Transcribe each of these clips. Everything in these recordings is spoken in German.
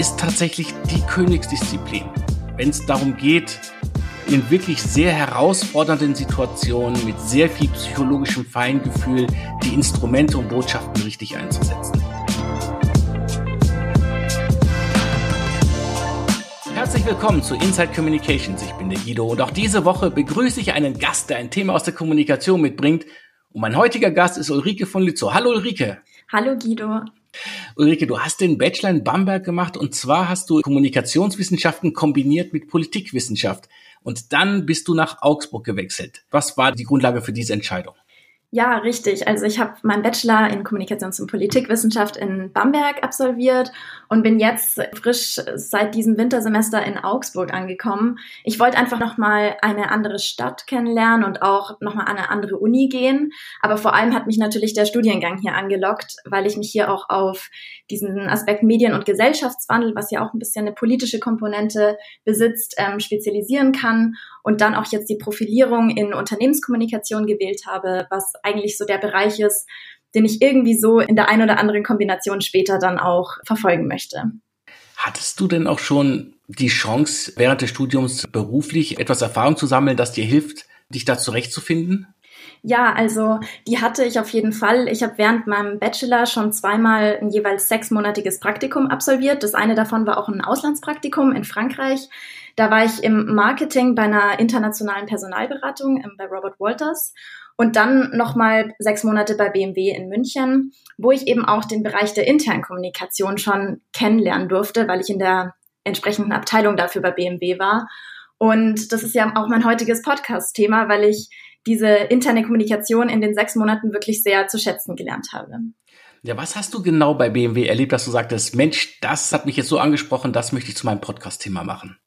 ist tatsächlich die Königsdisziplin, wenn es darum geht, in wirklich sehr herausfordernden Situationen mit sehr viel psychologischem Feingefühl die Instrumente und Botschaften richtig einzusetzen. Herzlich willkommen zu Inside Communications. Ich bin der Guido und auch diese Woche begrüße ich einen Gast, der ein Thema aus der Kommunikation mitbringt. Und mein heutiger Gast ist Ulrike von Lützow. Hallo Ulrike. Hallo Guido. Ulrike, du hast den Bachelor in Bamberg gemacht und zwar hast du Kommunikationswissenschaften kombiniert mit Politikwissenschaft. Und dann bist du nach Augsburg gewechselt. Was war die Grundlage für diese Entscheidung? Ja, richtig. Also ich habe meinen Bachelor in Kommunikations- und Politikwissenschaft in Bamberg absolviert und bin jetzt frisch seit diesem Wintersemester in Augsburg angekommen. Ich wollte einfach nochmal eine andere Stadt kennenlernen und auch nochmal an eine andere Uni gehen. Aber vor allem hat mich natürlich der Studiengang hier angelockt, weil ich mich hier auch auf diesen Aspekt Medien- und Gesellschaftswandel, was ja auch ein bisschen eine politische Komponente besitzt, spezialisieren kann. Und dann auch jetzt die Profilierung in Unternehmenskommunikation gewählt habe, was eigentlich so der Bereich ist, den ich irgendwie so in der ein oder anderen Kombination später dann auch verfolgen möchte. Hattest du denn auch schon die Chance, während des Studiums beruflich etwas Erfahrung zu sammeln, das dir hilft, dich da zurechtzufinden? Ja, also die hatte ich auf jeden Fall. Ich habe während meinem Bachelor schon zweimal ein jeweils 6-monatiges Praktikum absolviert. Das eine davon war auch ein Auslandspraktikum in Frankreich. Da war ich im Marketing bei einer internationalen Personalberatung bei Robert Walters und dann nochmal 6 Monate bei BMW in München, wo ich eben auch den Bereich der internen Kommunikation schon kennenlernen durfte, weil ich in der entsprechenden Abteilung dafür bei BMW war. Und das ist ja auch mein heutiges Podcast-Thema, weil ich diese interne Kommunikation in den 6 Monaten wirklich sehr zu schätzen gelernt habe. Ja, was hast du genau bei BMW erlebt, dass du sagtest, Mensch, das hat mich jetzt so angesprochen, das möchte ich zu meinem Podcast-Thema machen?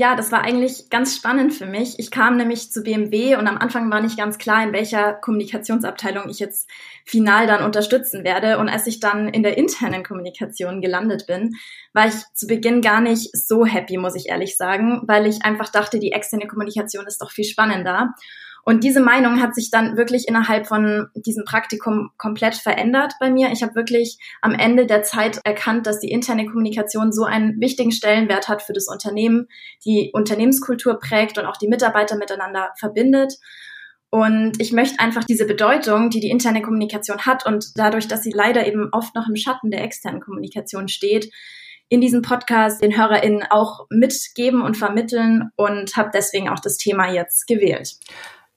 Ja, das war eigentlich ganz spannend für mich. Ich kam nämlich zu BMW und am Anfang war nicht ganz klar, in welcher Kommunikationsabteilung ich jetzt final dann unterstützen werde. Und als ich dann in der internen Kommunikation gelandet bin, war ich zu Beginn gar nicht so happy, muss ich ehrlich sagen, weil ich einfach dachte, die externe Kommunikation ist doch viel spannender. Und diese Meinung hat sich dann wirklich innerhalb von diesem Praktikum komplett verändert bei mir. Ich habe wirklich am Ende der Zeit erkannt, dass die interne Kommunikation so einen wichtigen Stellenwert hat für das Unternehmen, die Unternehmenskultur prägt und auch die Mitarbeiter miteinander verbindet. Und ich möchte einfach diese Bedeutung, die die interne Kommunikation hat und dadurch, dass sie leider eben oft noch im Schatten der externen Kommunikation steht, in diesem Podcast den HörerInnen auch mitgeben und vermitteln und habe deswegen auch das Thema jetzt gewählt.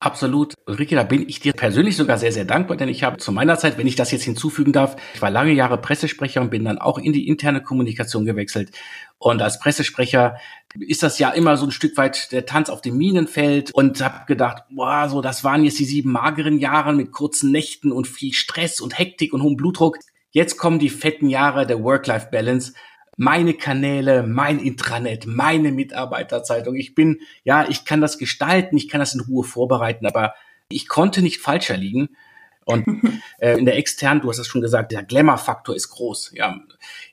Absolut. Ulrike, da bin ich dir persönlich sogar sehr, sehr dankbar, denn ich habe zu meiner Zeit, wenn ich das jetzt hinzufügen darf, ich war lange Jahre Pressesprecher und bin dann auch in die interne Kommunikation gewechselt. Und als Pressesprecher ist das ja immer so ein Stück weit der Tanz auf dem Minenfeld und habe gedacht, boah, so das waren jetzt die 7 mageren Jahre mit kurzen Nächten und viel Stress und Hektik und hohem Blutdruck. Jetzt kommen die fetten Jahre der Work-Life-Balance. Meine Kanäle, mein Intranet, meine Mitarbeiterzeitung. Ich kann das gestalten, ich kann das in Ruhe vorbereiten, aber ich konnte nicht falscher liegen. Und in der externen, du hast es schon gesagt, der Glamour-Faktor ist groß. Ja.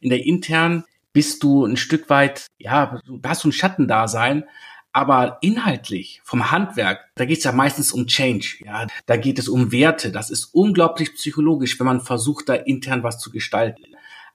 In der internen bist du ein Stück weit, ja, hast du ein Schattendasein, aber inhaltlich vom Handwerk, da geht es ja meistens um Change. Ja. Da geht es um Werte. Das ist unglaublich psychologisch, wenn man versucht, da intern was zu gestalten.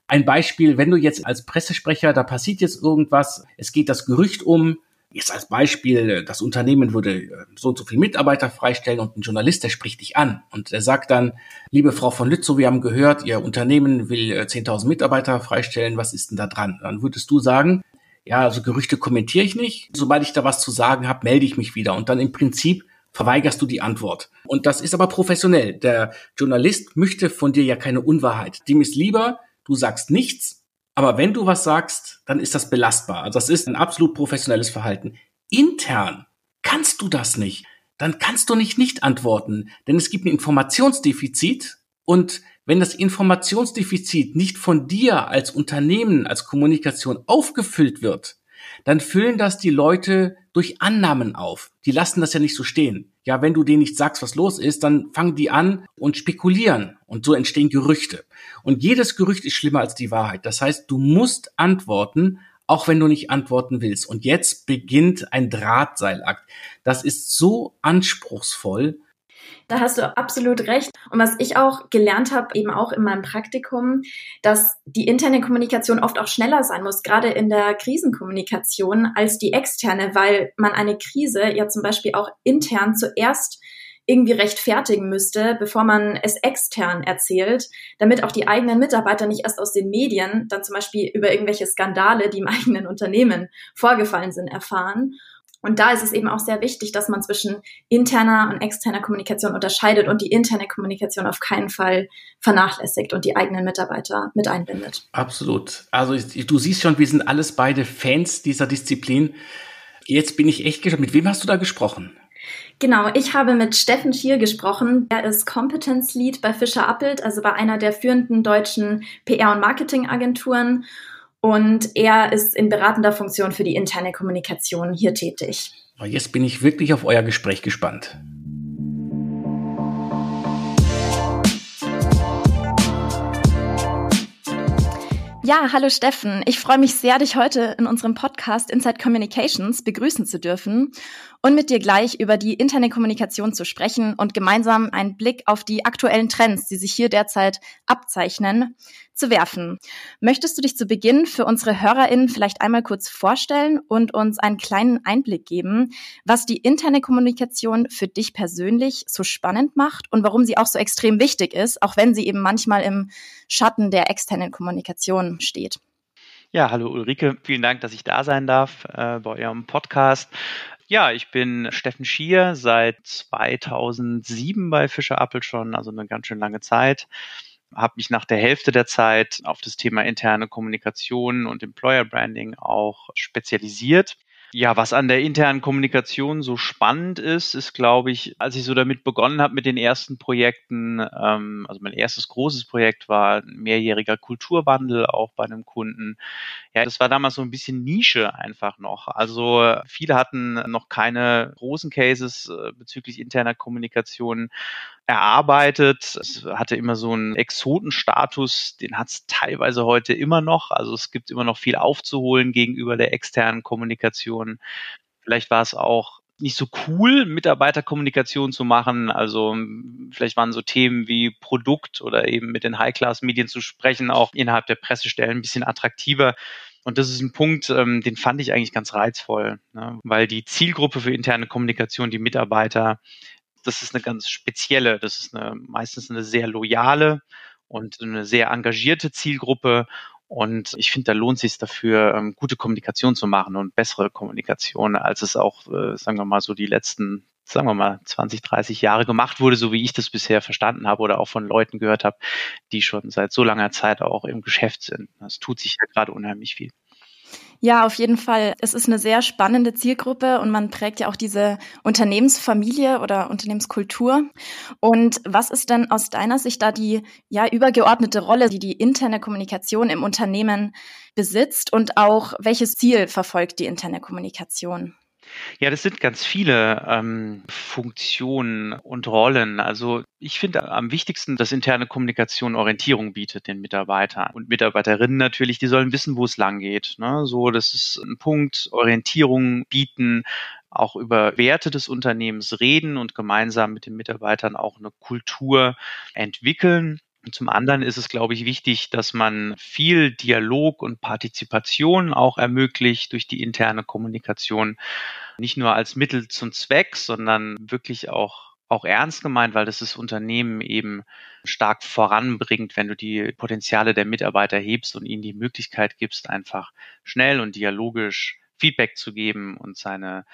Ein Beispiel, wenn du jetzt als Pressesprecher, da passiert jetzt irgendwas, es geht das Gerücht um, jetzt als Beispiel, das Unternehmen würde so und so viele Mitarbeiter freistellen und ein Journalist, der spricht dich an und der sagt dann, liebe Frau von Lützow, wir haben gehört, Ihr Unternehmen will 10.000 Mitarbeiter freistellen, was ist denn da dran? Dann würdest du sagen, ja, also Gerüchte kommentiere ich nicht, sobald ich da was zu sagen habe, melde ich mich wieder und dann im Prinzip verweigerst du die Antwort. Und das ist aber professionell, der Journalist möchte von dir ja keine Unwahrheit, dem ist lieber, du sagst nichts, aber wenn du was sagst, dann ist das belastbar. Also das ist ein absolut professionelles Verhalten. Intern kannst du das nicht. Dann kannst du nicht antworten, denn es gibt ein Informationsdefizit. Und wenn das Informationsdefizit nicht von dir als Unternehmen, als Kommunikation aufgefüllt wird, dann füllen das die Leute durch Annahmen auf. Die lassen das ja nicht so stehen. Ja, wenn du denen nicht sagst, was los ist, dann fangen die an und spekulieren. Und so entstehen Gerüchte. Und jedes Gerücht ist schlimmer als die Wahrheit. Das heißt, du musst antworten, auch wenn du nicht antworten willst. Und jetzt beginnt ein Drahtseilakt. Das ist so anspruchsvoll. Da hast du absolut recht. Und was ich auch gelernt habe, eben auch in meinem Praktikum, dass die interne Kommunikation oft auch schneller sein muss, gerade in der Krisenkommunikation als die externe, weil man eine Krise ja zum Beispiel auch intern zuerst irgendwie rechtfertigen müsste, bevor man es extern erzählt, damit auch die eigenen Mitarbeiter nicht erst aus den Medien dann zum Beispiel über irgendwelche Skandale, die im eigenen Unternehmen vorgefallen sind, erfahren. Und da ist es eben auch sehr wichtig, dass man zwischen interner und externer Kommunikation unterscheidet und die interne Kommunikation auf keinen Fall vernachlässigt und die eigenen Mitarbeiter mit einbindet. Absolut. Also du siehst schon, wir sind alles beide Fans dieser Disziplin. Jetzt bin ich echt gespannt. Mit wem hast du da gesprochen? Genau, ich habe mit Steffen Schier gesprochen. Er ist Competence Lead bei fischerAppelt, also bei einer der führenden deutschen PR- und Marketingagenturen. Und er ist in beratender Funktion für die interne Kommunikation hier tätig. Jetzt bin ich wirklich auf euer Gespräch gespannt. Ja, hallo Steffen. Ich freue mich sehr, dich heute in unserem Podcast Inside Communications begrüßen zu dürfen und mit dir gleich über die interne Kommunikation zu sprechen und gemeinsam einen Blick auf die aktuellen Trends, die sich hier derzeit abzeichnen, zu werfen. Möchtest du dich zu Beginn für unsere HörerInnen vielleicht einmal kurz vorstellen und uns einen kleinen Einblick geben, was die interne Kommunikation für dich persönlich so spannend macht und warum sie auch so extrem wichtig ist, auch wenn sie eben manchmal im Schatten der externen Kommunikation steht? Ja, hallo Ulrike. Vielen Dank, dass ich da sein darf bei eurem Podcast. Ja, ich bin Steffen Schier, seit 2007 bei fischerAppelt schon, also eine ganz schön lange Zeit. Habe mich nach der Hälfte der Zeit auf das Thema interne Kommunikation und Employer Branding auch spezialisiert. Ja, was an der internen Kommunikation so spannend ist, ist, glaube ich, als ich so damit begonnen habe mit den ersten Projekten, also mein erstes großes Projekt war ein mehrjähriger Kulturwandel auch bei einem Kunden. Ja, das war damals so ein bisschen Nische einfach noch. Also viele hatten noch keine großen Cases bezüglich interner Kommunikation erarbeitet. Es hatte immer so einen Exotenstatus, den hat es teilweise heute immer noch. Also es gibt immer noch viel aufzuholen gegenüber der externen Kommunikation. Vielleicht war es auch nicht so cool, Mitarbeiterkommunikation zu machen. Also vielleicht waren so Themen wie Produkt oder eben mit den High-Class-Medien zu sprechen, auch innerhalb der Pressestellen ein bisschen attraktiver. Und das ist ein Punkt, den fand ich eigentlich ganz reizvoll, ne? Weil die Zielgruppe für interne Kommunikation, die Mitarbeiter, das ist eine ganz spezielle, das ist meistens eine sehr loyale und eine sehr engagierte Zielgruppe. Und ich finde, da lohnt es sich dafür, gute Kommunikation zu machen und bessere Kommunikation, als es auch, sagen wir mal, so die letzten, 20, 30 Jahre gemacht wurde, so wie ich das bisher verstanden habe oder auch von Leuten gehört habe, die schon seit so langer Zeit auch im Geschäft sind. Es tut sich ja gerade unheimlich viel. Ja, auf jeden Fall. Es ist eine sehr spannende Zielgruppe und man prägt ja auch diese Unternehmensfamilie oder Unternehmenskultur. Und was ist denn aus deiner Sicht da die übergeordnete Rolle, die die interne Kommunikation im Unternehmen besitzt und auch welches Ziel verfolgt die interne Kommunikation? Ja, das sind ganz viele Funktionen und Rollen. Also ich finde am wichtigsten, dass interne Kommunikation Orientierung bietet den Mitarbeitern und Mitarbeiterinnen natürlich. Die sollen wissen, wo es lang geht, ne? So, das ist ein Punkt, Orientierung bieten, auch über Werte des Unternehmens reden und gemeinsam mit den Mitarbeitern auch eine Kultur entwickeln. Und zum anderen ist es, glaube ich, wichtig, dass man viel Dialog und Partizipation auch ermöglicht durch die interne Kommunikation. Nicht nur als Mittel zum Zweck, sondern wirklich auch ernst gemeint, weil das das Unternehmen eben stark voranbringt, wenn du die Potenziale der Mitarbeiter hebst und ihnen die Möglichkeit gibst, einfach schnell und dialogisch Feedback zu geben und seine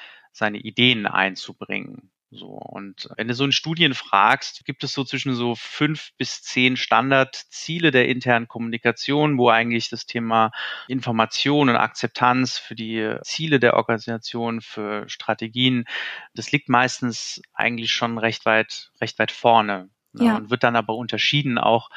Ideen einzubringen. So, und wenn du so in Studien fragst, gibt es so zwischen so 5 bis 10 Standardziele der internen Kommunikation, wo eigentlich das Thema Information und Akzeptanz für die Ziele der Organisation, für Strategien, das liegt meistens eigentlich schon recht weit vorne. Ja. Und wird dann aber unterschieden auch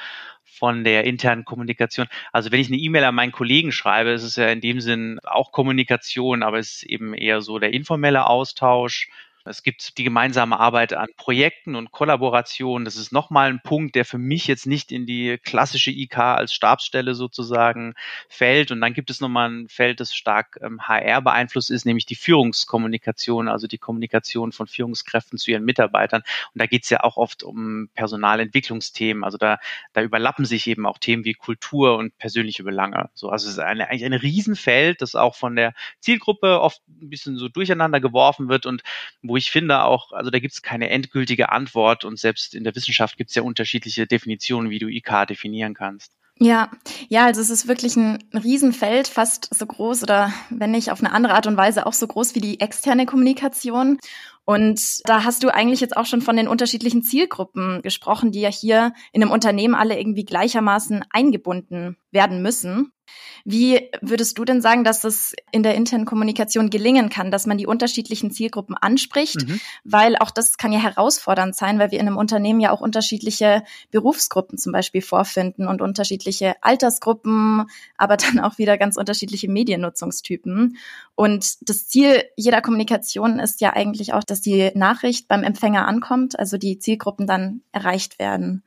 von der internen Kommunikation. Also wenn ich eine E-Mail an meinen Kollegen schreibe, ist es ja in dem Sinn auch Kommunikation, aber es ist eben eher so der informelle Austausch. Es gibt die gemeinsame Arbeit an Projekten und Kollaboration. Das ist nochmal ein Punkt, der für mich jetzt nicht in die klassische IK als Stabsstelle sozusagen fällt. Und dann gibt es nochmal ein Feld, das stark HR beeinflusst ist, nämlich die Führungskommunikation, also die Kommunikation von Führungskräften zu ihren Mitarbeitern. Und da geht es ja auch oft um Personalentwicklungsthemen. Also da überlappen sich eben auch Themen wie Kultur und persönliche Belange. So, also es ist eigentlich ein Riesenfeld, das auch von der Zielgruppe oft ein bisschen so durcheinander geworfen wird und wo ich finde auch, also da gibt es keine endgültige Antwort und selbst in der Wissenschaft gibt es ja unterschiedliche Definitionen, wie du IK definieren kannst. Ja, also es ist wirklich ein Riesenfeld, fast so groß oder wenn nicht auf eine andere Art und Weise auch so groß wie die externe Kommunikation. Und da hast du eigentlich jetzt auch schon von den unterschiedlichen Zielgruppen gesprochen, die ja hier in einem Unternehmen alle irgendwie gleichermaßen eingebunden werden müssen. Wie würdest du denn sagen, dass es in der internen Kommunikation gelingen kann, dass man die unterschiedlichen Zielgruppen anspricht? Weil auch das kann ja herausfordernd sein, weil wir in einem Unternehmen ja auch unterschiedliche Berufsgruppen zum Beispiel vorfinden und unterschiedliche Altersgruppen, aber dann auch wieder ganz unterschiedliche Mediennutzungstypen. Und das Ziel jeder Kommunikation ist ja eigentlich auch, dass die Nachricht beim Empfänger ankommt, also die Zielgruppen dann erreicht werden.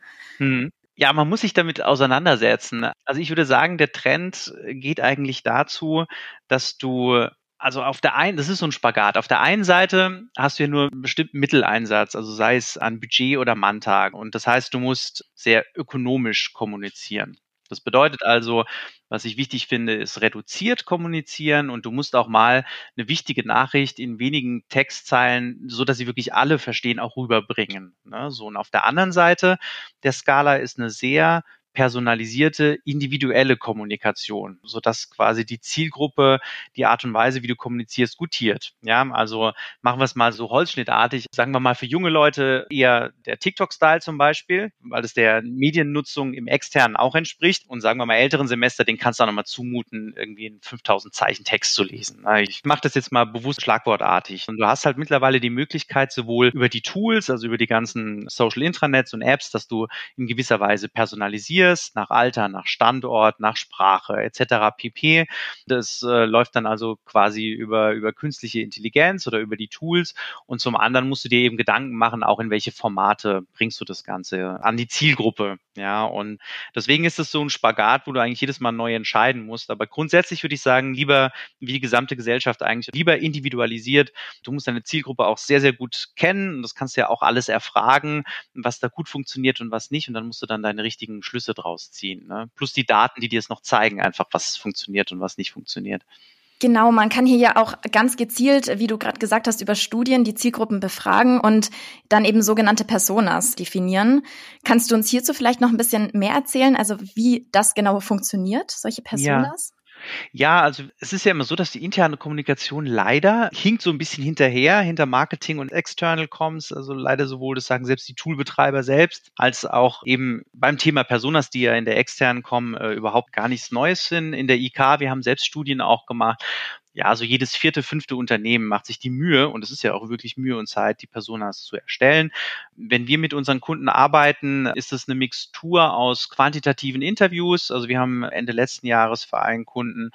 Ja, man muss sich damit auseinandersetzen. Also ich würde sagen, der Trend geht eigentlich dazu, dass du, also das ist so ein Spagat. Auf der einen Seite hast du ja nur einen bestimmten Mitteleinsatz, also sei es an Budget oder Manntag. Und das heißt, du musst sehr ökonomisch kommunizieren. Das bedeutet also, was ich wichtig finde, ist reduziert kommunizieren und du musst auch mal eine wichtige Nachricht in wenigen Textzeilen, so dass sie wirklich alle verstehen, auch rüberbringen. Ne? So, und auf der anderen Seite der Skala ist eine sehr personalisierte, individuelle Kommunikation, sodass quasi die Zielgruppe die Art und Weise, wie du kommunizierst, gutiert. Ja, also machen wir es mal so holzschnittartig. Sagen wir mal für junge Leute eher der TikTok-Style zum Beispiel, weil es der Mediennutzung im Externen auch entspricht. Und sagen wir mal älteren Semester, den kannst du auch nochmal zumuten, irgendwie einen 5000-Zeichen-Text zu lesen. Ich mache das jetzt mal bewusst schlagwortartig. Und du hast halt mittlerweile die Möglichkeit, sowohl über die Tools, also über die ganzen Social-Intranets und Apps, dass du in gewisser Weise personalisierst, nach Alter, nach Standort, nach Sprache etc. pp. Das läuft dann also quasi über künstliche Intelligenz oder über die Tools. Und zum anderen musst du dir eben Gedanken machen, auch in welche Formate bringst du das Ganze an die Zielgruppe. Ja, und deswegen ist es so ein Spagat, wo du eigentlich jedes Mal neu entscheiden musst. Aber grundsätzlich würde ich sagen, lieber, wie die gesamte Gesellschaft eigentlich, lieber individualisiert. Du musst deine Zielgruppe auch sehr, sehr gut kennen. Und das kannst du ja auch alles erfragen, was da gut funktioniert und was nicht. Und dann musst du dann deine richtigen Schlüsse draus ziehen. Ne? Plus die Daten, die dir es noch zeigen, einfach was funktioniert und was nicht funktioniert. Genau, man kann hier ja auch ganz gezielt, wie du gerade gesagt hast, über Studien die Zielgruppen befragen und dann eben sogenannte Personas definieren. Kannst du uns hierzu vielleicht noch ein bisschen mehr erzählen, also wie das genau funktioniert, solche Personas? Ja, also es ist ja immer so, dass die interne Kommunikation leider hinkt so ein bisschen hinterher, hinter Marketing und External Comms, also leider sowohl, das sagen selbst die Toolbetreiber selbst, als auch eben beim Thema Personas, die ja in der externen kommen, überhaupt gar nichts Neues sind. In der IK, wir haben selbst Studien auch gemacht. Ja, also jedes 4., 5. Unternehmen macht sich die Mühe, und es ist ja auch wirklich Mühe und Zeit, die Personas zu erstellen. Wenn wir mit unseren Kunden arbeiten, ist es eine Mixtur aus quantitativen Interviews. Also wir haben Ende letzten Jahres für einen Kunden,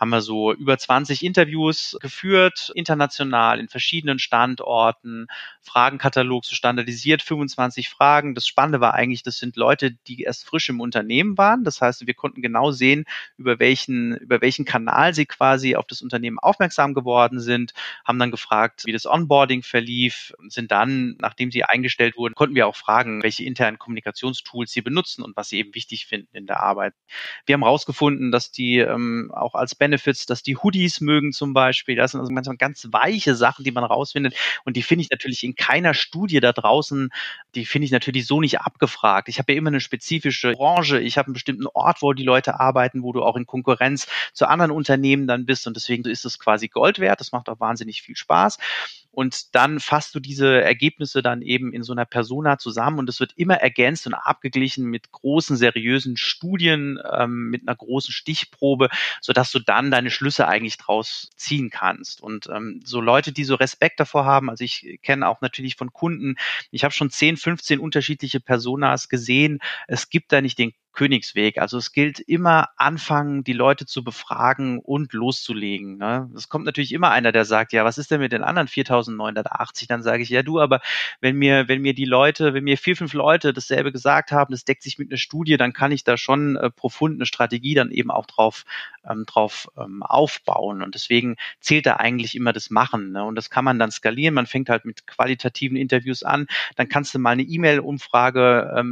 haben wir so über 20 Interviews geführt, international in verschiedenen Standorten, Fragenkatalog so standardisiert, 25 Fragen. Das Spannende war eigentlich, das sind Leute, die erst frisch im Unternehmen waren. Das heißt, wir konnten genau sehen, über welchen Kanal sie quasi auf das Unternehmen aufmerksam geworden sind, haben dann gefragt, wie das Onboarding verlief, sind dann, nachdem sie eingestellt wurden, konnten wir auch fragen, welche internen Kommunikationstools sie benutzen und was sie eben wichtig finden in der Arbeit. Wir haben herausgefunden, dass die auch als Benefits, dass die Hoodies mögen zum Beispiel. Das sind also ganz weiche Sachen, die man rausfindet. Und die finde ich natürlich in keiner Studie da draußen, die finde ich natürlich so nicht abgefragt. Ich habe ja immer eine spezifische Branche. Ich habe einen bestimmten Ort, wo die Leute arbeiten, wo du auch in Konkurrenz zu anderen Unternehmen dann bist. Und deswegen ist es quasi Gold wert. Das macht auch wahnsinnig viel Spaß. Und dann fasst du diese Ergebnisse dann eben in so einer Persona zusammen und es wird immer ergänzt und abgeglichen mit großen, seriösen Studien, mit einer großen Stichprobe, sodass du dann deine Schlüsse eigentlich draus ziehen kannst. Und so Leute, die so Respekt davor haben, also ich kenne auch natürlich von Kunden, ich habe schon 10, 15 unterschiedliche Personas gesehen, es gibt da nicht den Königsweg. Also es gilt immer anfangen, die Leute zu befragen und loszulegen. Ne? Es kommt natürlich immer einer, der sagt, ja, was ist denn mit den anderen 4.000 1980, dann sage ich, ja du, aber wenn mir 4, 5 Leute dasselbe gesagt haben, das deckt sich mit einer Studie, dann kann ich da schon profund eine Strategie dann eben auch drauf aufbauen. Und deswegen zählt da eigentlich immer das Machen, ne? Und das kann man dann skalieren. Man fängt halt mit qualitativen Interviews an. Dann kannst du mal eine E-Mail-Umfrage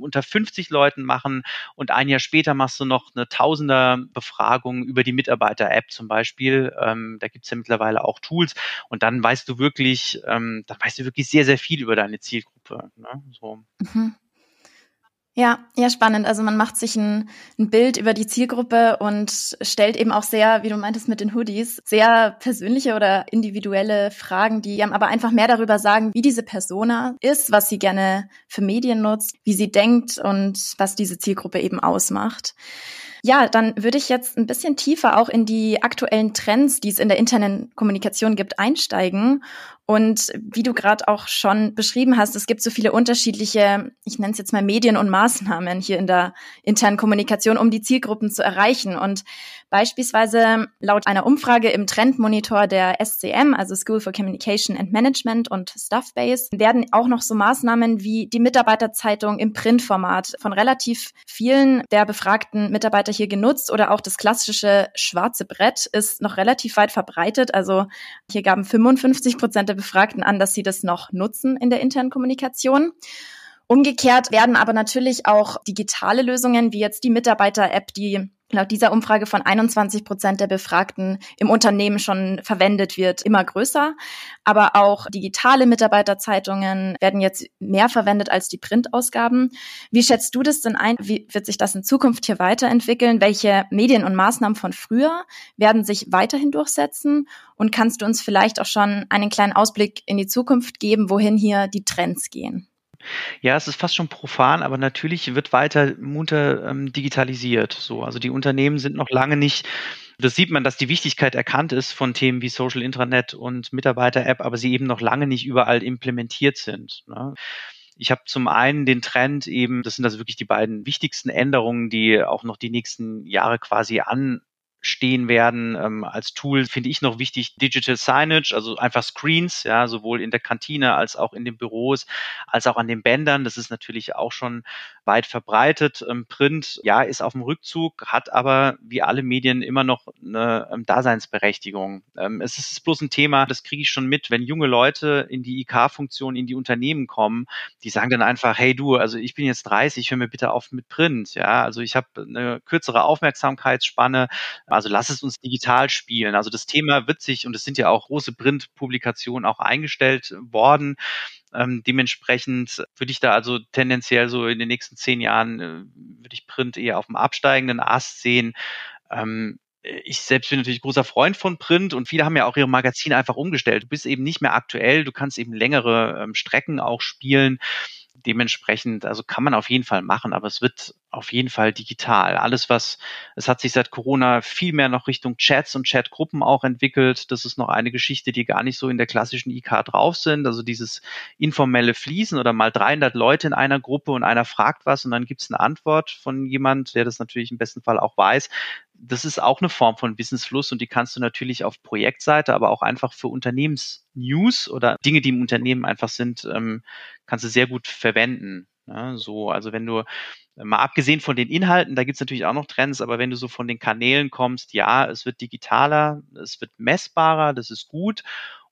unter 50 Leuten machen und ein Jahr später machst du noch eine Tausender-Befragung über die Mitarbeiter-App zum Beispiel. Da gibt's ja mittlerweile auch Tools. Und dann weißt du wirklich, sehr, sehr viel über deine Zielgruppe, ne? So. Mhm. Ja, spannend. Also man macht sich ein Bild über die Zielgruppe und stellt eben auch sehr, wie du meintest mit den Hoodies, sehr persönliche oder individuelle Fragen, die einem aber einfach mehr darüber sagen, wie diese Persona ist, was sie gerne für Medien nutzt, wie sie denkt und was diese Zielgruppe eben ausmacht. Ja, dann würde ich jetzt ein bisschen tiefer auch in die aktuellen Trends, die es in der internen Kommunikation gibt, einsteigen. Und wie du gerade auch schon beschrieben hast, es gibt so viele unterschiedliche, ich nenne es jetzt mal Medien und Maßnahmen hier in der internen Kommunikation, um die Zielgruppen zu erreichen. Und beispielsweise laut einer Umfrage im Trendmonitor der SCM, also School for Communication and Management und Staffbase, werden auch noch so Maßnahmen wie die Mitarbeiterzeitung im Printformat von relativ vielen der befragten Mitarbeiter hier genutzt, oder auch das klassische schwarze Brett ist noch relativ weit verbreitet. Also hier gaben 55% der Befragten an, dass sie das noch nutzen in der internen Kommunikation. Umgekehrt werden aber natürlich auch digitale Lösungen, wie jetzt die Mitarbeiter-App, die laut dieser Umfrage von 21% der Befragten im Unternehmen schon verwendet wird, immer größer. Aber auch digitale Mitarbeiterzeitungen werden jetzt mehr verwendet als die Printausgaben. Wie schätzt du das denn ein? Wie wird sich das in Zukunft hier weiterentwickeln? Welche Medien und Maßnahmen von früher werden sich weiterhin durchsetzen? Und kannst du uns vielleicht auch schon einen kleinen Ausblick in die Zukunft geben, wohin hier die Trends gehen? Ja, es ist fast schon profan, aber natürlich wird weiter munter digitalisiert. So, also die Unternehmen sind noch lange nicht. Das sieht man, dass die Wichtigkeit erkannt ist von Themen wie Social Intranet und Mitarbeiter-App, aber sie eben noch lange nicht überall implementiert sind, ne? Ich habe zum einen den Trend eben, das sind also wirklich die beiden wichtigsten Änderungen, die auch noch die nächsten Jahre quasi anstehen werden. Als Tool finde ich noch wichtig Digital Signage, also einfach Screens, ja, sowohl in der Kantine als auch in den Büros, als auch an den Bändern. Das ist natürlich auch schon weit verbreitet. Print, ja, ist auf dem Rückzug, hat aber wie alle Medien immer noch eine Daseinsberechtigung. Es ist bloß ein Thema, das kriege ich schon mit, wenn junge Leute in die IK-Funktion, in die Unternehmen kommen, die sagen dann einfach, hey du, also ich bin jetzt 30, hör mir bitte auf mit Print, ja, also ich habe eine kürzere Aufmerksamkeitsspanne, also lass es uns digital spielen. Also das Thema wird sich, und es sind ja auch große Print-Publikationen auch eingestellt worden, dementsprechend würde ich da also tendenziell so in den nächsten 10 Jahren, würde ich Print eher auf dem absteigenden Ast sehen. Ich selbst bin natürlich großer Freund von Print und viele haben ja auch ihre Magazine einfach umgestellt. Du bist eben nicht mehr aktuell, du kannst eben längere Strecken auch spielen. Dementsprechend, also kann man auf jeden Fall machen, aber es wird auf jeden Fall digital. Es hat sich seit Corona viel mehr noch Richtung Chats und Chatgruppen auch entwickelt. Das ist noch eine Geschichte, die gar nicht so in der klassischen IK drauf sind. Also dieses informelle Fließen oder mal 300 Leute in einer Gruppe und einer fragt was und dann gibt's eine Antwort von jemand, der das natürlich im besten Fall auch weiß. Das ist auch eine Form von Wissensfluss und die kannst du natürlich auf Projektseite, aber auch einfach für Unternehmensnews oder Dinge, die im Unternehmen einfach sind, kannst du sehr gut verwenden. Ja, so, also wenn du mal abgesehen von den Inhalten, da gibt's natürlich auch noch Trends, aber wenn du so von den Kanälen kommst, ja, es wird digitaler, es wird messbarer, das ist gut.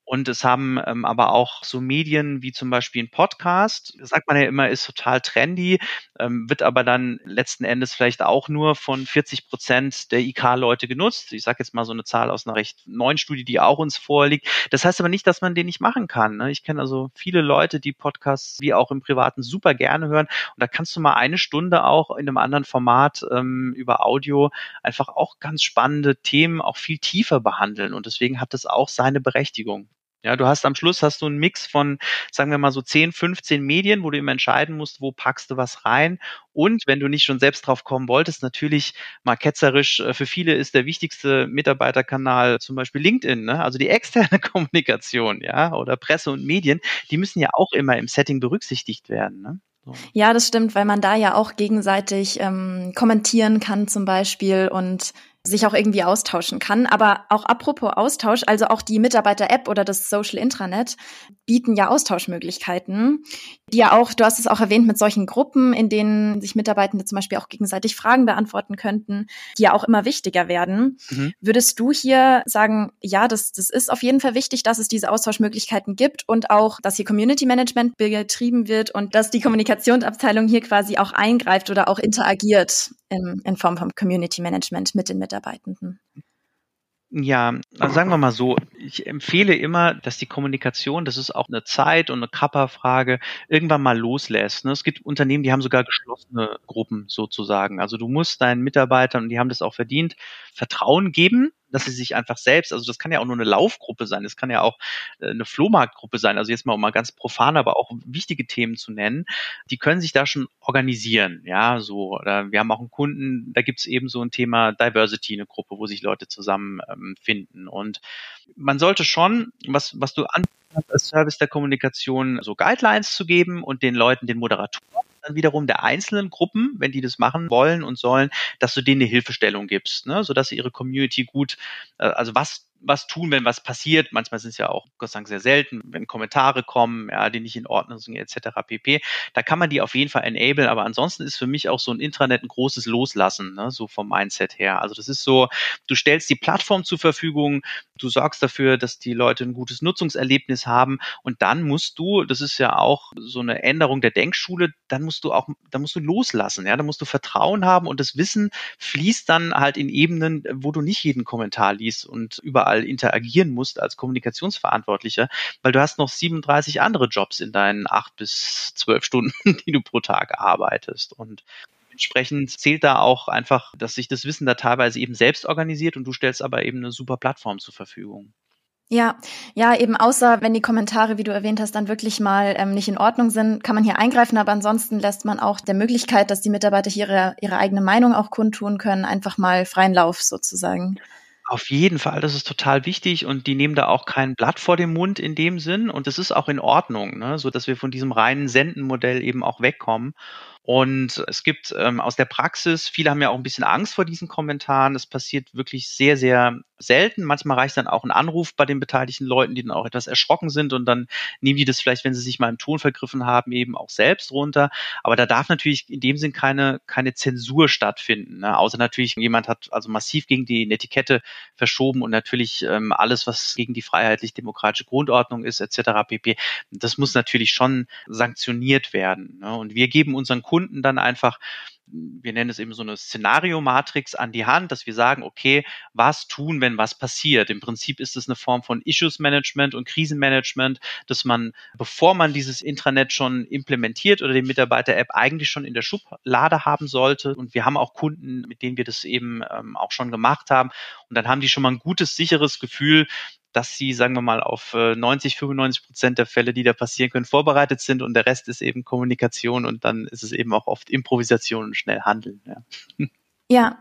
Und es haben aber auch so Medien wie zum Beispiel ein Podcast, das sagt man ja immer, ist total trendy, wird aber dann letzten Endes vielleicht auch nur von 40% der IK-Leute genutzt. Ich sage jetzt mal so eine Zahl aus einer recht neuen Studie, die auch uns vorliegt. Das heißt aber nicht, dass man den nicht machen kann, ne? Ich kenne also viele Leute, die Podcasts wie auch im Privaten super gerne hören. Und da kannst du mal eine Stunde auch in einem anderen Format über Audio einfach auch ganz spannende Themen auch viel tiefer behandeln. Und deswegen hat das auch seine Berechtigung. Ja, du hast am Schluss einen Mix von, sagen wir mal so 10, 15 Medien, wo du eben entscheiden musst, wo packst du was rein. Und wenn du nicht schon selbst drauf kommen wolltest, natürlich mal ketzerisch, für viele ist der wichtigste Mitarbeiterkanal zum Beispiel LinkedIn, ne? Also die externe Kommunikation, ja, oder Presse und Medien, die müssen ja auch immer im Setting berücksichtigt werden, ne? So. Ja, das stimmt, weil man da ja auch gegenseitig kommentieren kann zum Beispiel und sich auch irgendwie austauschen kann. Aber auch apropos Austausch, also auch die Mitarbeiter-App oder das Social Intranet bieten ja Austauschmöglichkeiten, die ja auch, du hast es auch erwähnt, mit solchen Gruppen, in denen sich Mitarbeitende zum Beispiel auch gegenseitig Fragen beantworten könnten, die ja auch immer wichtiger werden. Mhm. Würdest du hier sagen, ja, das ist auf jeden Fall wichtig, dass es diese Austauschmöglichkeiten gibt und auch, dass hier Community Management betrieben wird und dass die Kommunikationsabteilung hier quasi auch eingreift oder auch interagiert in Form von Community Management mit den Mitarbeitenden? Ja, also sagen wir mal so, ich empfehle immer, dass die Kommunikation, das ist auch eine Zeit- und eine Kappa-Frage, irgendwann mal loslässt. Es gibt Unternehmen, die haben sogar geschlossene Gruppen sozusagen. Also du musst deinen Mitarbeitern, und die haben das auch verdient, Vertrauen geben, dass sie sich einfach selbst, also das kann ja auch nur eine Laufgruppe sein, das kann ja auch eine Flohmarktgruppe sein, also jetzt mal ganz profan, aber auch wichtige Themen zu nennen, die können sich da schon organisieren, ja, so, oder wir haben auch einen Kunden, da gibt's eben so ein Thema Diversity, eine Gruppe, wo sich Leute zusammenfinden, und man sollte schon, was du anbietest als Service der Kommunikation, so Guidelines zu geben und den Leuten, den Moderatoren, dann wiederum der einzelnen Gruppen, wenn die das machen wollen und sollen, dass du denen eine Hilfestellung gibst, ne, sodass sie ihre Community gut, also was tun, wenn was passiert. Manchmal sind es ja auch Gott sei Dank sehr selten, wenn Kommentare kommen, ja, die nicht in Ordnung sind, etc. pp. Da kann man die auf jeden Fall enablen, aber ansonsten ist für mich auch so ein Intranet ein großes Loslassen, ne, so vom Mindset her. Also das ist so, du stellst die Plattform zur Verfügung, du sorgst dafür, dass die Leute ein gutes Nutzungserlebnis haben, und dann musst du, das ist ja auch so eine Änderung der Denkschule, dann musst du loslassen, ja, dann musst du Vertrauen haben, und das Wissen fließt dann halt in Ebenen, wo du nicht jeden Kommentar liest und überall interagieren musst als Kommunikationsverantwortlicher, weil du hast noch 37 andere Jobs in deinen 8 bis 12 Stunden, die du pro Tag arbeitest, und entsprechend zählt da auch einfach, dass sich das Wissen da teilweise eben selbst organisiert und du stellst aber eben eine super Plattform zur Verfügung. Ja, eben außer, wenn die Kommentare, wie du erwähnt hast, dann wirklich mal nicht in Ordnung sind, kann man hier eingreifen, aber ansonsten lässt man auch der Möglichkeit, dass die Mitarbeiter hier ihre eigene Meinung auch kundtun können, einfach mal freien Lauf sozusagen. Auf jeden Fall, das ist total wichtig, und die nehmen da auch kein Blatt vor den Mund in dem Sinn, und das ist auch in Ordnung, ne? So dass wir von diesem reinen Sendenmodell eben auch wegkommen. Und es gibt aus der Praxis, viele haben ja auch ein bisschen Angst vor diesen Kommentaren, das passiert wirklich sehr, sehr selten. Manchmal reicht dann auch ein Anruf bei den beteiligten Leuten, die dann auch etwas erschrocken sind, und dann nehmen die das vielleicht, wenn sie sich mal im Ton vergriffen haben, eben auch selbst runter. Aber da darf natürlich in dem Sinn keine Zensur stattfinden, ne? Außer natürlich, jemand hat also massiv gegen die Netiquette verschoben, und natürlich alles, was gegen die freiheitlich-demokratische Grundordnung ist, etc. pp. Das muss natürlich schon sanktioniert werden, ne? Und wir geben unseren Kunden dann einfach, wir nennen es eben so eine Szenario-Matrix an die Hand, dass wir sagen, okay, was tun, wenn was passiert? Im Prinzip ist es eine Form von Issues-Management und Krisenmanagement, dass man, bevor man dieses Intranet schon implementiert oder die Mitarbeiter-App eigentlich schon in der Schublade haben sollte. Und wir haben auch Kunden, mit denen wir das eben auch schon gemacht haben. Und dann haben die schon mal ein gutes, sicheres Gefühl, dass sie, sagen wir mal, auf 90-95% der Fälle, die da passieren können, vorbereitet sind, und der Rest ist eben Kommunikation, und dann ist es eben auch oft Improvisation und schnell Handeln. Ja,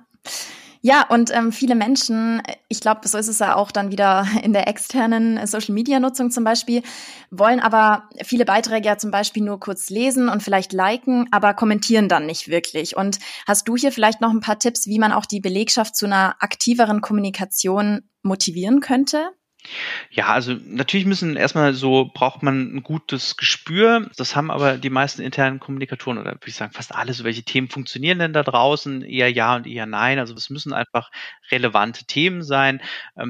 und viele Menschen, ich glaube, so ist es ja auch dann wieder in der externen Social-Media-Nutzung zum Beispiel, wollen aber viele Beiträge ja zum Beispiel nur kurz lesen und vielleicht liken, aber kommentieren dann nicht wirklich. Und hast du hier vielleicht noch ein paar Tipps, wie man auch die Belegschaft zu einer aktiveren Kommunikation motivieren könnte? Ja, also natürlich braucht man ein gutes Gespür. Das haben aber die meisten internen Kommunikatoren, oder würde ich sagen, fast alle, so welche Themen funktionieren denn da draußen? Eher ja und eher nein. Also es müssen einfach relevante Themen sein.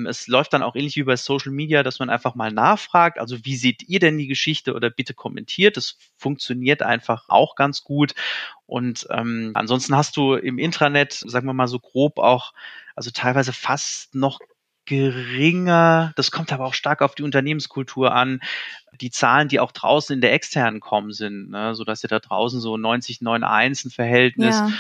Es läuft dann auch ähnlich wie bei Social Media, dass man einfach mal nachfragt. Also wie seht ihr denn die Geschichte, oder bitte kommentiert. Das funktioniert einfach auch ganz gut. Und ansonsten hast du im Intranet, sagen wir mal so grob auch, also teilweise fast noch geringer, das kommt aber auch stark auf die Unternehmenskultur an, die Zahlen, die auch draußen in der externen kommen sind, ne, sodass ihr da draußen so 90-9-1 ein Verhältnis, ja.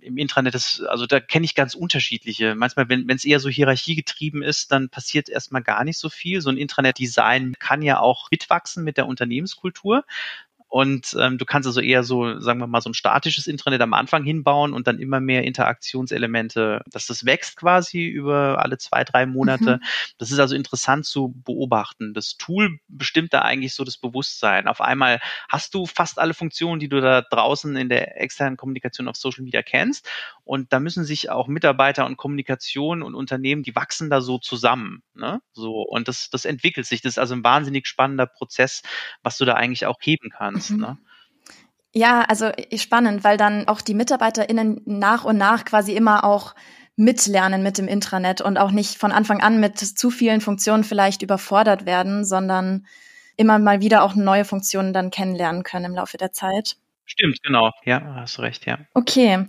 Im Intranet ist, also da kenne ich ganz unterschiedliche. Manchmal, wenn es eher so hierarchiegetrieben ist, dann passiert erstmal gar nicht so viel. So ein Intranet-Design kann ja auch mitwachsen mit der Unternehmenskultur. Und du kannst also eher so, sagen wir mal, so ein statisches Intranet am Anfang hinbauen und dann immer mehr Interaktionselemente, dass das wächst quasi über alle 2-3 Monate. Mhm. Das ist also interessant zu beobachten. Das Tool bestimmt da eigentlich so das Bewusstsein. Auf einmal hast du fast alle Funktionen, die du da draußen in der externen Kommunikation auf Social Media kennst. Und da müssen sich auch Mitarbeiter und Kommunikation und Unternehmen, die wachsen da so zusammen. Ne? So, und das entwickelt sich. Das ist also ein wahnsinnig spannender Prozess, was du da eigentlich auch heben kannst. Mhm. Ne? Ja, also spannend, weil dann auch die MitarbeiterInnen nach und nach quasi immer auch mitlernen mit dem Intranet und auch nicht von Anfang an mit zu vielen Funktionen vielleicht überfordert werden, sondern immer mal wieder auch neue Funktionen dann kennenlernen können im Laufe der Zeit. Stimmt, genau. Ja, hast recht, ja. Okay.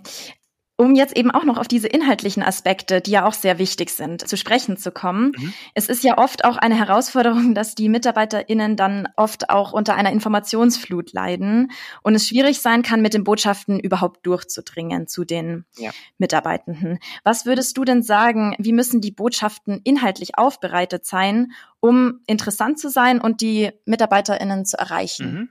Um jetzt eben auch noch auf diese inhaltlichen Aspekte, die ja auch sehr wichtig sind, zu sprechen zu kommen. Mhm. Es ist ja oft auch eine Herausforderung, dass die MitarbeiterInnen dann oft auch unter einer Informationsflut leiden und es schwierig sein kann, mit den Botschaften überhaupt durchzudringen zu den Mitarbeitenden. Was würdest du denn sagen, wie müssen die Botschaften inhaltlich aufbereitet sein, um interessant zu sein und die MitarbeiterInnen zu erreichen? Mhm.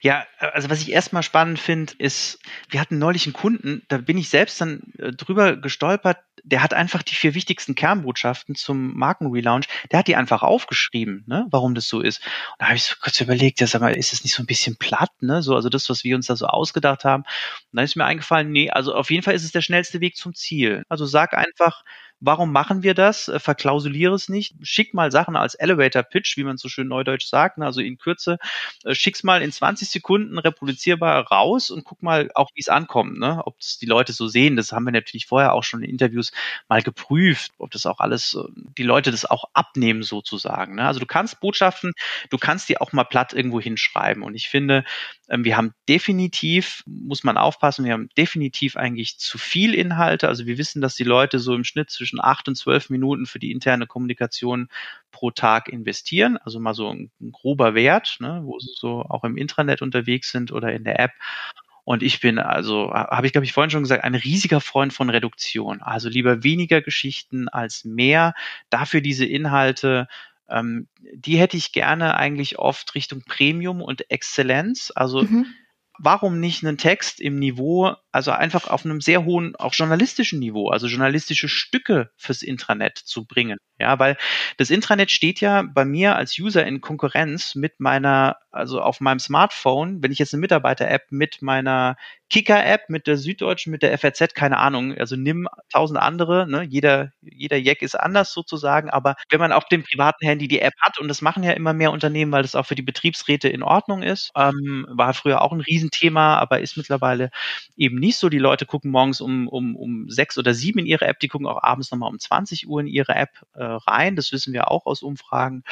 Ja, also was ich erstmal spannend finde, ist, wir hatten neulich einen Kunden, da bin ich selbst dann drüber gestolpert, der hat einfach die 4 wichtigsten Kernbotschaften zum Markenrelaunch, der hat die einfach aufgeschrieben, ne, warum das so ist. Und da habe ich so kurz überlegt, ja, sag mal, ist das nicht so ein bisschen platt, ne, so, also das, was wir uns da so ausgedacht haben. Und dann ist mir eingefallen, nee, also auf jeden Fall ist es der schnellste Weg zum Ziel. Also sag einfach, warum machen wir das? Verklausuliere es nicht. Schick mal Sachen als Elevator-Pitch, wie man so schön neudeutsch sagt, also in Kürze. Schick's mal in 20 Sekunden reproduzierbar raus und guck mal auch, wie es ankommt, ne? Ob das die Leute so sehen. Das haben wir natürlich vorher auch schon in Interviews mal geprüft, ob das auch alles, die Leute das auch abnehmen sozusagen, ne? Also du kannst Botschaften, du kannst die auch mal platt irgendwo hinschreiben. Und ich finde, wir haben definitiv, muss man aufpassen, wir haben definitiv eigentlich zu viel Inhalte. Also wir wissen, dass die Leute so im Schnitt zwischen 8 und 12 Minuten für die interne Kommunikation pro Tag investieren. Also mal so ein grober Wert, ne, wo sie so auch im Intranet unterwegs sind oder in der App. Und ich bin also, habe ich glaube ich vorhin schon gesagt, ein riesiger Freund von Reduktion. Also lieber weniger Geschichten als mehr. Dafür diese Inhalte, die hätte ich gerne eigentlich oft Richtung Premium und Exzellenz. Also warum nicht einen Text im Niveau, also einfach auf einem sehr hohen, auch journalistischen Niveau, also journalistische Stücke fürs Intranet zu bringen. Ja, weil das Intranet steht ja bei mir als User in Konkurrenz mit meiner, also auf meinem Smartphone, wenn ich jetzt eine Mitarbeiter-App mit meiner Kicker-App, mit der Süddeutschen, mit der FAZ, keine Ahnung, also nimm 1000 andere, ne? Jeder Jack ist anders sozusagen, aber wenn man auf dem privaten Handy die App hat, und das machen ja immer mehr Unternehmen, weil das auch für die Betriebsräte in Ordnung ist, war früher auch ein Riesenthema, aber ist mittlerweile eben nicht so. Die Leute gucken morgens um 6 oder 7 in ihre App, die gucken auch abends nochmal um 20 Uhr in ihre App rein, das wissen wir auch aus Umfragen.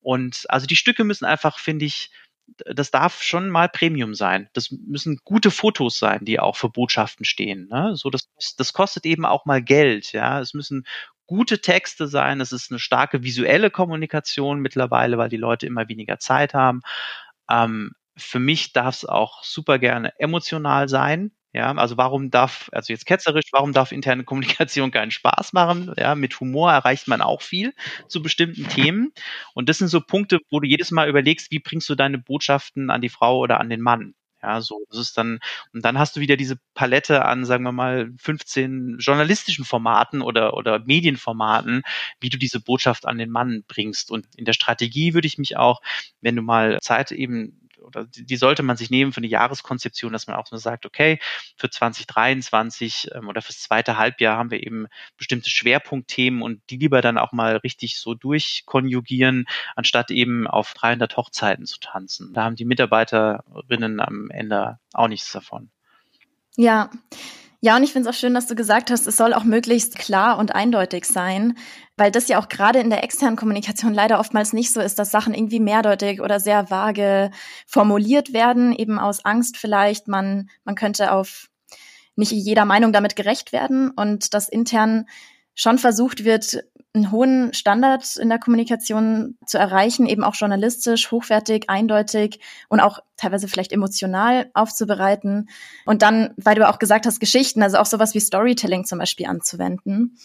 Und also die Stücke müssen einfach, finde ich, das darf schon mal Premium sein. Das müssen gute Fotos sein, die auch für Botschaften stehen, ne? So, das kostet eben auch mal Geld, ja. Es müssen gute Texte sein, es ist eine starke visuelle Kommunikation mittlerweile, weil die Leute immer weniger Zeit haben. Für mich darf es auch super gerne emotional sein. Ja, also warum darf interne Kommunikation keinen Spaß machen? Ja, mit Humor erreicht man auch viel zu bestimmten Themen. Und das sind so Punkte, wo du jedes Mal überlegst, wie bringst du deine Botschaften an die Frau oder an den Mann? Ja, so, das ist dann, und dann hast du wieder diese Palette an, sagen wir mal, 15 journalistischen Formaten oder Medienformaten, wie du diese Botschaft an den Mann bringst. Und in der Strategie würde ich mich auch, wenn du mal Zeit eben, oder die sollte man sich nehmen für eine Jahreskonzeption, dass man auch so sagt, okay, für 2023 oder fürs zweite Halbjahr haben wir eben bestimmte Schwerpunktthemen und die lieber dann auch mal richtig so durchkonjugieren, anstatt eben auf 300 Hochzeiten zu tanzen. Da haben die MitarbeiterInnen am Ende auch nichts davon. Ja. Ja, und ich finde es auch schön, dass du gesagt hast, es soll auch möglichst klar und eindeutig sein, weil das ja auch gerade in der externen Kommunikation leider oftmals nicht so ist, dass Sachen irgendwie mehrdeutig oder sehr vage formuliert werden, eben aus Angst vielleicht, man könnte auf nicht jeder Meinung damit gerecht werden und dass intern schon versucht wird, einen hohen Standard in der Kommunikation zu erreichen, eben auch journalistisch, hochwertig, eindeutig und auch teilweise vielleicht emotional aufzubereiten. Und dann, weil du auch gesagt hast, Geschichten, also auch sowas wie Storytelling zum Beispiel anzuwenden.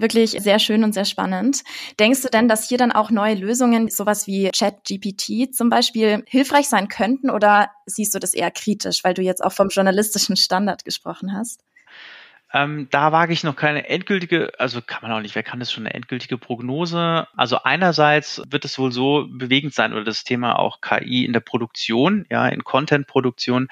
Wirklich sehr schön und sehr spannend. Denkst du denn, dass hier dann auch neue Lösungen, sowas wie ChatGPT zum Beispiel, hilfreich sein könnten, oder siehst du das eher kritisch, weil du jetzt auch vom journalistischen Standard gesprochen hast? Da wage ich noch keine endgültige, also kann man auch nicht, wer kann das schon, eine endgültige Prognose? Also einerseits wird es wohl so bewegend sein, oder das Thema auch KI in der Produktion, ja, in Content-Produktion,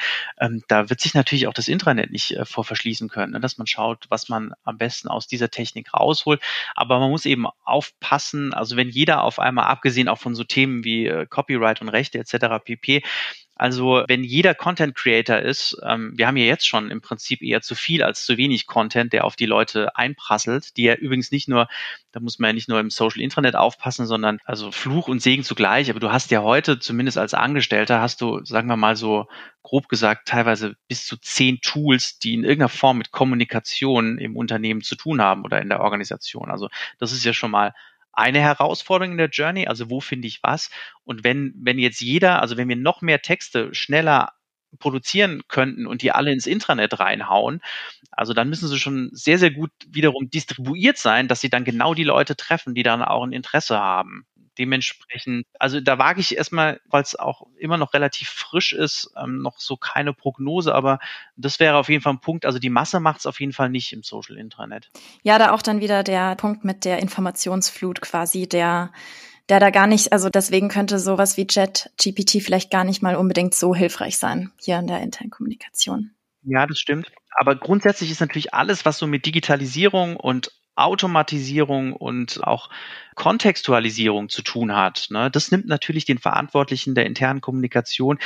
da wird sich natürlich auch das Intranet nicht vor verschließen können, ne, dass man schaut, was man am besten aus dieser Technik rausholt. Aber man muss eben aufpassen, also wenn jeder auf einmal, abgesehen auch von so Themen wie Copyright und Rechte etc. pp., also wenn jeder Content-Creator ist, wir haben ja jetzt schon im Prinzip eher zu viel als zu wenig Content, der auf die Leute einprasselt, die ja übrigens nicht nur, da muss man ja nicht nur im Social-Intranet aufpassen, sondern also Fluch und Segen zugleich. Aber du hast ja heute, zumindest als Angestellter, hast du, sagen wir mal so grob gesagt, teilweise bis zu 10 Tools, die in irgendeiner Form mit Kommunikation im Unternehmen zu tun haben oder in der Organisation. Also das ist ja schon mal eine Herausforderung in der Journey, also wo finde ich was? Und wenn jetzt jeder, also wenn wir noch mehr Texte schneller produzieren könnten und die alle ins Intranet reinhauen, also dann müssen sie schon sehr, sehr gut wiederum distribuiert sein, dass sie dann genau die Leute treffen, die dann auch ein Interesse haben. Dementsprechend, also da wage ich erstmal, weil es auch immer noch relativ frisch ist, noch so keine Prognose, aber das wäre auf jeden Fall ein Punkt, also die Masse macht es auf jeden Fall nicht im Social Intranet. Ja, da auch dann wieder der Punkt mit der Informationsflut quasi, der da gar nicht, also deswegen könnte sowas wie ChatGPT vielleicht gar nicht mal unbedingt so hilfreich sein, hier in der internen Kommunikation. Ja, das stimmt, aber grundsätzlich ist natürlich alles, was so mit Digitalisierung und Automatisierung und auch Kontextualisierung zu tun hat, ne? Das nimmt natürlich den Verantwortlichen der internen Kommunikation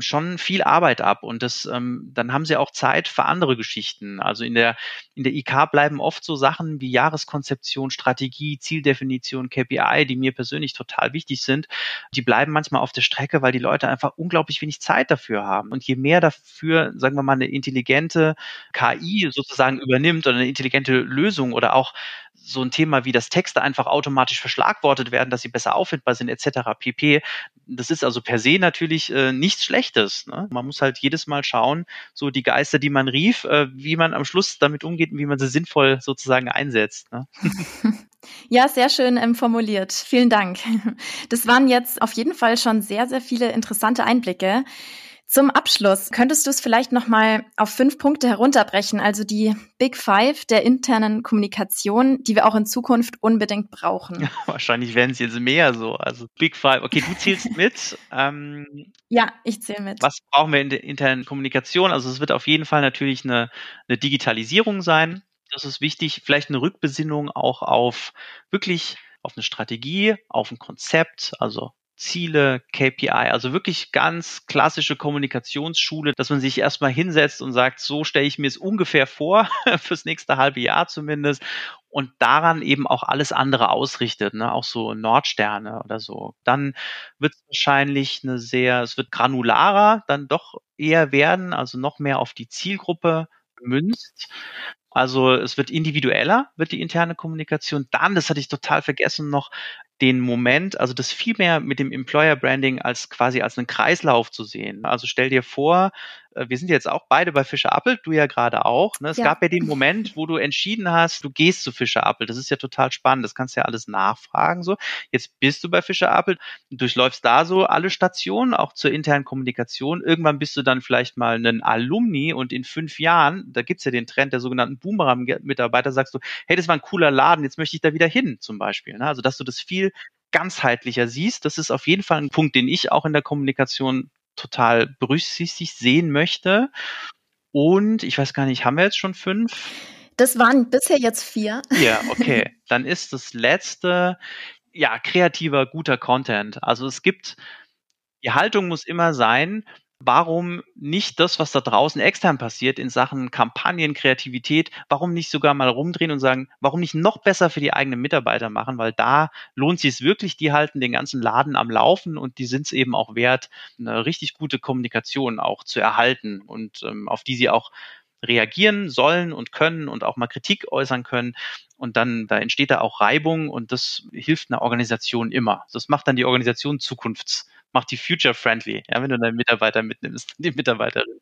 schon viel Arbeit ab, und das dann haben sie auch Zeit für andere Geschichten. Also in der IK bleiben oft so Sachen wie Jahreskonzeption, Strategie, Zieldefinition, KPI, die mir persönlich total wichtig sind, die bleiben manchmal auf der Strecke, weil die Leute einfach unglaublich wenig Zeit dafür haben. Und je mehr dafür, sagen wir mal, eine intelligente KI sozusagen übernimmt oder eine intelligente Lösung oder auch so ein Thema wie, dass Texte einfach automatisch verschlagwortet werden, dass sie besser auffindbar sind etc. pp. Das ist also per se natürlich nichts Schlechtes, ne? Man muss halt jedes Mal schauen, so die Geister, die man rief, wie man am Schluss damit umgeht und wie man sie sinnvoll sozusagen einsetzt, ne? Ja, sehr schön formuliert. Vielen Dank. Das waren jetzt auf jeden Fall schon sehr, sehr viele interessante Einblicke. Zum Abschluss, könntest du es vielleicht nochmal auf 5 Punkte herunterbrechen, also die Big Five der internen Kommunikation, die wir auch in Zukunft unbedingt brauchen? Ja, wahrscheinlich werden es jetzt mehr so, also Big Five. Okay, du zählst mit. Ja, ich zähle mit. Was brauchen wir in der internen Kommunikation? Also es wird auf jeden Fall natürlich eine Digitalisierung sein. Das ist wichtig, vielleicht eine Rückbesinnung auch auf wirklich auf eine Strategie, auf ein Konzept, also Ziele, KPI, also wirklich ganz klassische Kommunikationsschule, dass man sich erstmal hinsetzt und sagt, so stelle ich mir es ungefähr vor, fürs nächste halbe Jahr zumindest, und daran eben auch alles andere ausrichtet, ne? Auch so Nordsterne oder so. Dann wird es wahrscheinlich es wird granularer dann doch eher werden, also noch mehr auf die Zielgruppe gemünzt. Also es wird individueller, wird die interne Kommunikation. Dann, das hatte ich total vergessen noch, den Moment, also das viel mehr mit dem Employer Branding als einen Kreislauf zu sehen. Also stell dir vor, wir sind jetzt auch beide bei fischerAppelt, du ja gerade auch, ne? Es gab ja den Moment, wo du entschieden hast, du gehst zu fischerAppelt. Das ist ja total spannend, das kannst du ja alles nachfragen. So, jetzt bist du bei fischerAppelt, durchläufst da so alle Stationen, auch zur internen Kommunikation. Irgendwann bist du dann vielleicht mal ein Alumni, und in 5 Jahren, da gibt's ja den Trend der sogenannten Boomerang-Mitarbeiter, sagst du, hey, das war ein cooler Laden, jetzt möchte ich da wieder hin zum Beispiel. Ne? Also dass du das viel ganzheitlicher siehst, das ist auf jeden Fall ein Punkt, den ich auch in der Kommunikation total berücksichtigt sehen möchte. Und ich weiß gar nicht, haben wir jetzt schon 5? Das waren bisher jetzt 4. Ja, okay. Dann ist das letzte, ja, kreativer, guter Content. Also die Haltung muss immer sein, warum nicht das, was da draußen extern passiert in Sachen Kampagnen, Kreativität, warum nicht sogar mal rumdrehen und sagen, warum nicht noch besser für die eigenen Mitarbeiter machen, weil da lohnt sich es wirklich, die halten den ganzen Laden am Laufen, und die sind es eben auch wert, eine richtig gute Kommunikation auch zu erhalten und auf die sie auch reagieren sollen und können und auch mal Kritik äußern können. Und dann da entsteht da auch Reibung, und das hilft einer Organisation immer. Das macht dann die Organisation zukunftsfähig. mach die future-friendly, ja, wenn du deinen Mitarbeiter mitnimmst, die Mitarbeiterin.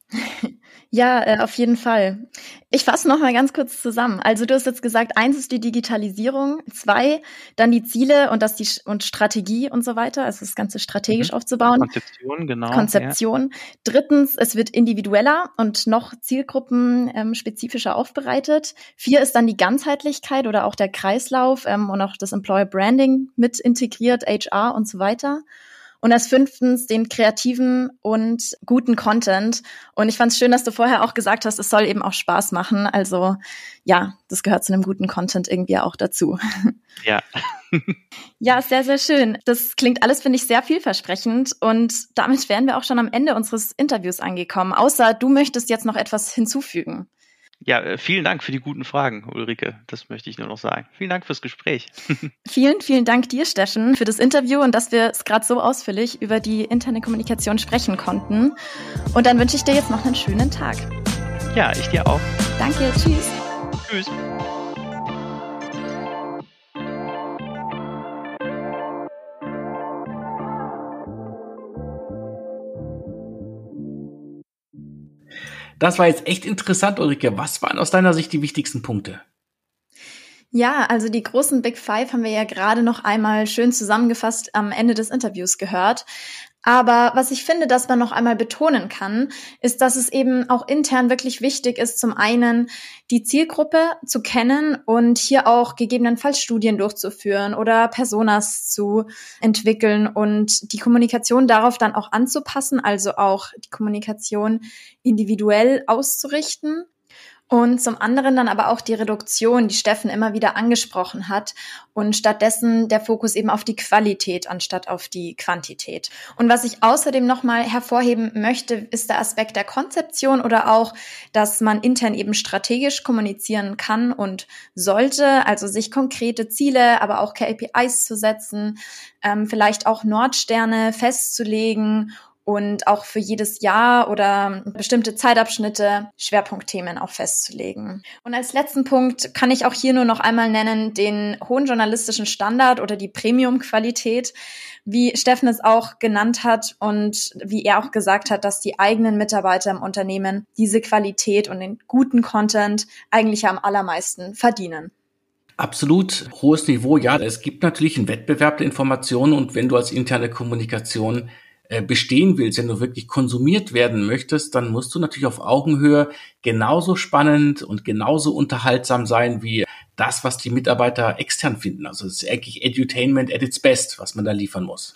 Ja, auf jeden Fall. Ich fasse nochmal ganz kurz zusammen. Also du hast jetzt gesagt, 1 ist die Digitalisierung, 2, dann die Ziele und Strategie und so weiter, also das Ganze strategisch aufzubauen. Konzeption, genau. Konzeption. Ja. 3, es wird individueller und noch zielgruppenspezifischer aufbereitet. 4 ist dann die Ganzheitlichkeit oder auch der Kreislauf und auch das Employer Branding mit integriert, HR und so weiter. Und als 5. den kreativen und guten Content. Und ich fand es schön, dass du vorher auch gesagt hast, es soll eben auch Spaß machen. Also ja, das gehört zu einem guten Content irgendwie auch dazu. Ja. Ja, sehr, sehr schön. Das klingt alles, finde ich, sehr vielversprechend. Und damit wären wir auch schon am Ende unseres Interviews angekommen. Außer du möchtest jetzt noch etwas hinzufügen. Ja, vielen Dank für die guten Fragen, Ulrike. Das möchte ich nur noch sagen. Vielen Dank fürs Gespräch. Vielen, vielen Dank dir, Steffen, für das Interview und dass wir es gerade so ausführlich über die interne Kommunikation sprechen konnten. Und dann wünsche ich dir jetzt noch einen schönen Tag. Ja, ich dir auch. Danke, tschüss. Tschüss. Das war jetzt echt interessant, Ulrike. Was waren aus deiner Sicht die wichtigsten Punkte? Ja, also die großen Big Five haben wir ja gerade noch einmal schön zusammengefasst am Ende des Interviews gehört. Aber was ich finde, dass man noch einmal betonen kann, ist, dass es eben auch intern wirklich wichtig ist, zum einen die Zielgruppe zu kennen und hier auch gegebenenfalls Studien durchzuführen oder Personas zu entwickeln und die Kommunikation darauf dann auch anzupassen, also auch die Kommunikation individuell auszurichten. Und zum anderen dann aber auch die Reduktion, die Steffen immer wieder angesprochen hat und stattdessen der Fokus eben auf die Qualität anstatt auf die Quantität. Und was ich außerdem nochmal hervorheben möchte, ist der Aspekt der Konzeption oder auch, dass man intern eben strategisch kommunizieren kann und sollte, also sich konkrete Ziele, aber auch KPIs zu setzen, vielleicht auch Nordsterne festzulegen und auch für jedes Jahr oder bestimmte Zeitabschnitte Schwerpunktthemen auch festzulegen. Und als letzten Punkt kann ich auch hier nur noch einmal nennen den hohen journalistischen Standard oder die Premium-Qualität, wie Steffen es auch genannt hat und wie er auch gesagt hat, dass die eigenen Mitarbeiter im Unternehmen diese Qualität und den guten Content eigentlich am allermeisten verdienen. Absolut hohes Niveau, ja. Es gibt natürlich einen Wettbewerb der Informationen und wenn du als interne Kommunikation bestehen willst, wenn du wirklich konsumiert werden möchtest, dann musst du natürlich auf Augenhöhe genauso spannend und genauso unterhaltsam sein wie das, was die Mitarbeiter extern finden. Also es ist eigentlich Edutainment at its best, was man da liefern muss.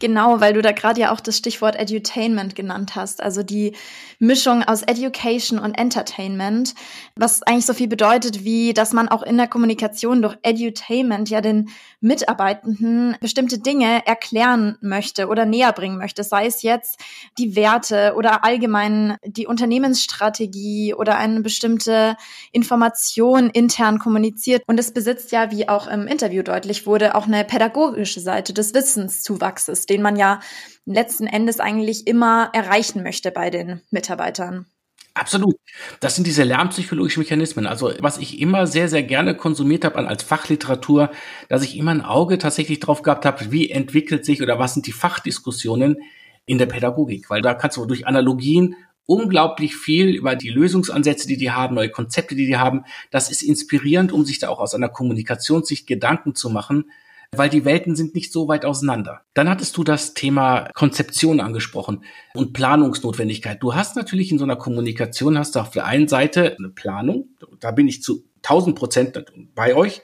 Genau, weil du da gerade ja auch das Stichwort Edutainment genannt hast, also die Mischung aus Education und Entertainment, was eigentlich so viel bedeutet wie, dass man auch in der Kommunikation durch Edutainment ja den Mitarbeitenden bestimmte Dinge erklären möchte oder näher bringen möchte, sei es jetzt die Werte oder allgemein die Unternehmensstrategie oder eine bestimmte Information intern kommuniziert. Und es besitzt ja, wie auch im Interview deutlich wurde, auch eine pädagogische Seite des Wissenszuwachses, den man ja letzten Endes eigentlich immer erreichen möchte bei den Mitarbeitern. Absolut. Das sind diese lernpsychologischen Mechanismen. Also was ich immer sehr, sehr gerne konsumiert habe als Fachliteratur, dass ich immer ein Auge tatsächlich drauf gehabt habe, wie entwickelt sich oder was sind die Fachdiskussionen in der Pädagogik. Weil da kannst du durch Analogien unglaublich viel über die Lösungsansätze, die haben, neue Konzepte, die haben. Das ist inspirierend, um sich da auch aus einer Kommunikationssicht Gedanken zu machen, weil die Welten sind nicht so weit auseinander. Dann hattest du das Thema Konzeption angesprochen und Planungsnotwendigkeit. Du hast natürlich in so einer Kommunikation, hast du auf der einen Seite eine Planung, da bin ich zu 1000% bei euch.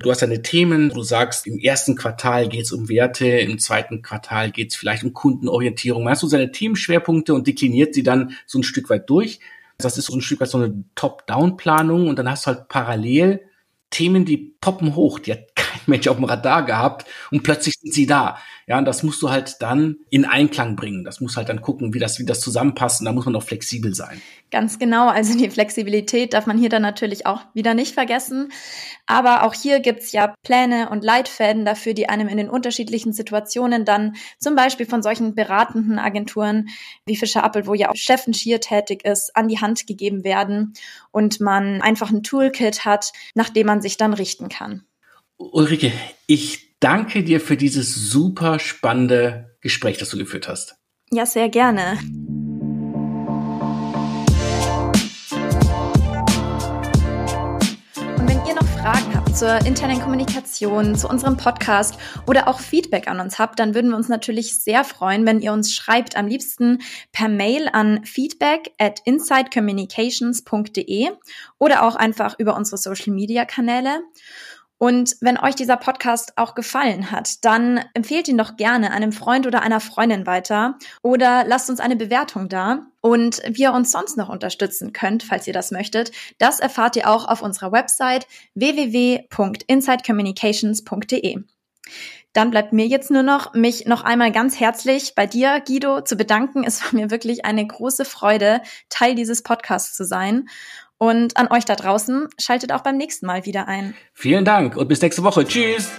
Du hast deine Themen, du sagst, im ersten Quartal geht es um Werte, im zweiten Quartal geht es vielleicht um Kundenorientierung. Man hat so seine Themenschwerpunkte und dekliniert sie dann so ein Stück weit durch. Das ist so ein Stück weit so eine Top-Down-Planung und dann hast du halt parallel Themen, die poppen hoch, die hat kein Mensch auf dem Radar gehabt und plötzlich sind sie da. Ja, und das musst du halt dann in Einklang bringen. Das muss halt dann gucken, wie das zusammenpasst und da muss man auch flexibel sein. Ganz genau, also die Flexibilität darf man hier dann natürlich auch wieder nicht vergessen. Aber auch hier gibt's ja Pläne und Leitfäden dafür, die einem in den unterschiedlichen Situationen dann zum Beispiel von solchen beratenden Agenturen wie fischerAppelt, wo ja auch Steffen Schier tätig ist, an die Hand gegeben werden und man einfach ein Toolkit hat, nach dem man sich dann richten kann. Ulrike, ich danke dir für dieses super spannende Gespräch, das du geführt hast. Ja, sehr gerne. Fragen habt zur internen Kommunikation, zu unserem Podcast oder auch Feedback an uns habt, dann würden wir uns natürlich sehr freuen, wenn ihr uns schreibt, am liebsten per Mail an feedback@insidecommunications.de oder auch einfach über unsere Social-Media-Kanäle. Und wenn euch dieser Podcast auch gefallen hat, dann empfehlt ihn doch gerne einem Freund oder einer Freundin weiter oder lasst uns eine Bewertung da. Und wie ihr uns sonst noch unterstützen könnt, falls ihr das möchtet, das erfahrt ihr auch auf unserer Website www.insidecommunications.de. Dann bleibt mir jetzt nur noch, mich noch einmal ganz herzlich bei dir, Guido, zu bedanken. Es war mir wirklich eine große Freude, Teil dieses Podcasts zu sein. Und an euch da draußen, schaltet auch beim nächsten Mal wieder ein. Vielen Dank und bis nächste Woche. Tschüss!